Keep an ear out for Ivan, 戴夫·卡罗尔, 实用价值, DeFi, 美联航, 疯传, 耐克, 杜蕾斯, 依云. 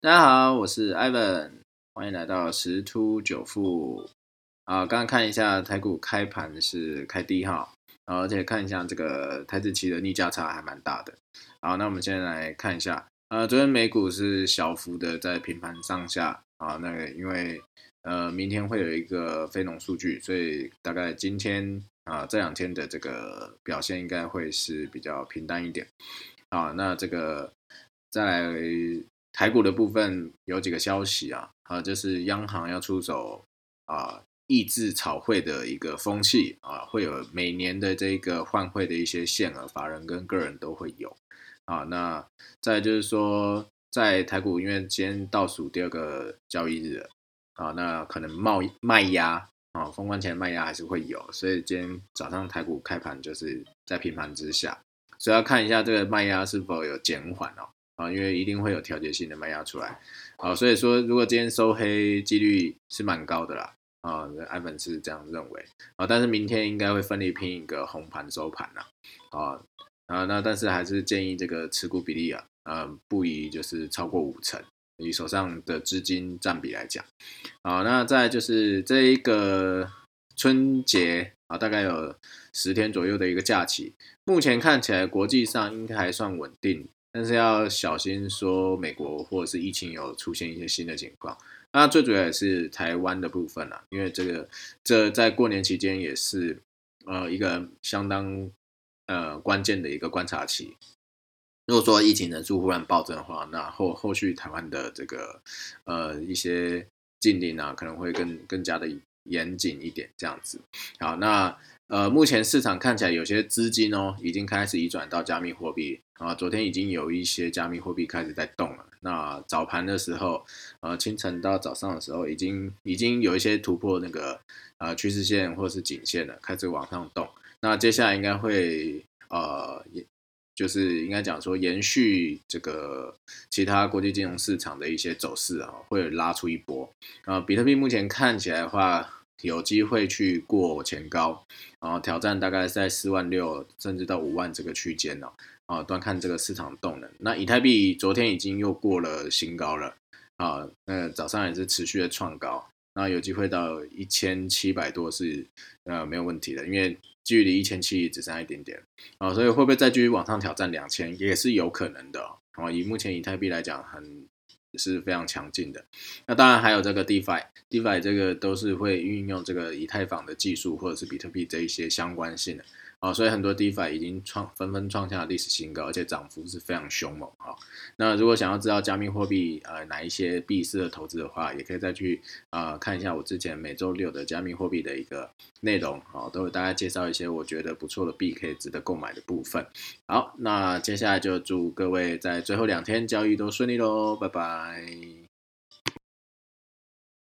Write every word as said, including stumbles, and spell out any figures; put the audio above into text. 大家好，我是 Ivan， 欢迎来到十突九富。啊、呃，刚刚看一下台股开盘是开低哈，然后而且看一下这个台指期的逆价差还蛮大的。好，那我们先来看一下，呃，昨天美股是小幅的在平盘上下啊，那个因为呃明天会有一个非农数据，所以大概今天啊、呃、这两天的这个表现应该会是比较平淡一点。好，那这个再来。台股的部分有几个消息啊，啊就是央行要出手啊，抑制炒汇的一个风气啊，会有每年的这个换汇的一些限额，法人跟个人都会有啊。那再就是说，在台股因为今天倒数第二个交易日了啊，那可能冒卖压啊，封关前卖压还是会有，所以今天早上台股开盘就是在平盘之下，所以要看一下这个卖压是否有减缓哦。啊，因为一定会有调节性的卖压出来，啊，所以说如果今天收黑几率是蛮高的啦，啊，艾文是这样认为，啊，但是明天应该会奋力拼一个红盘收盘啦，啊，啊，那但是还是建议这个持股比例啊，呃，不宜就是超过五成，以手上的资金占比来讲，啊，那再来就是这一个春节。啊，大概有十天左右的一个假期，目前看起来国际上应该还算稳定。但是要小心说美国或者是疫情有出现一些新的情况，那最主要也是台湾的部分啦，因为这个这在过年期间也是呃一个相当呃关键的一个观察期。如果说疫情人数忽然暴增的话，那后后续台湾的这个呃一些禁令啊可能会更更加的严谨一点这样子。好，那呃目前市场看起来有些资金哦已经开始移转到加密货币。啊，昨天已经有一些加密货币开始在动了。那早盘的时候，呃，清晨到早上的时候，已经已经有一些突破那个呃趋势线或是颈线了，开始往上动。那接下来应该会呃，就是应该讲说延续这个其他国际金融市场的一些走势啊，会拉出一波。啊，比特币目前看起来的话。有机会去过前高，然后挑战大概在四万六甚至到五万这个区间哦。啊，端看这个市场动能。那以太币昨天已经又过了新高了啊，那早上也是持续的创高，那有机会到一千七百多是呃没有问题的，因为距离一千七只剩一点点啊，所以会不会再继续往上挑战两千也是有可能的哦。啊，以目前以太币来讲，很。是非常强劲的。那当然还有这个 DeFi，DeFi DeFi 这个都是会运用这个以太坊的技术或者是比特币这一些相关性的啊，所以很多 DeFi 已经创纷纷创下历史新高，而且涨幅是非常凶猛啊。那如果想要知道加密货币呃哪一些币市的投资的话，也可以再去啊、呃、看一下我之前每周六的加密货币的一个内容啊，都有大概介绍一些我觉得不错的币可以值得购买的部分。好，那接下来就祝各位在最后两天交易都顺利咯，拜拜。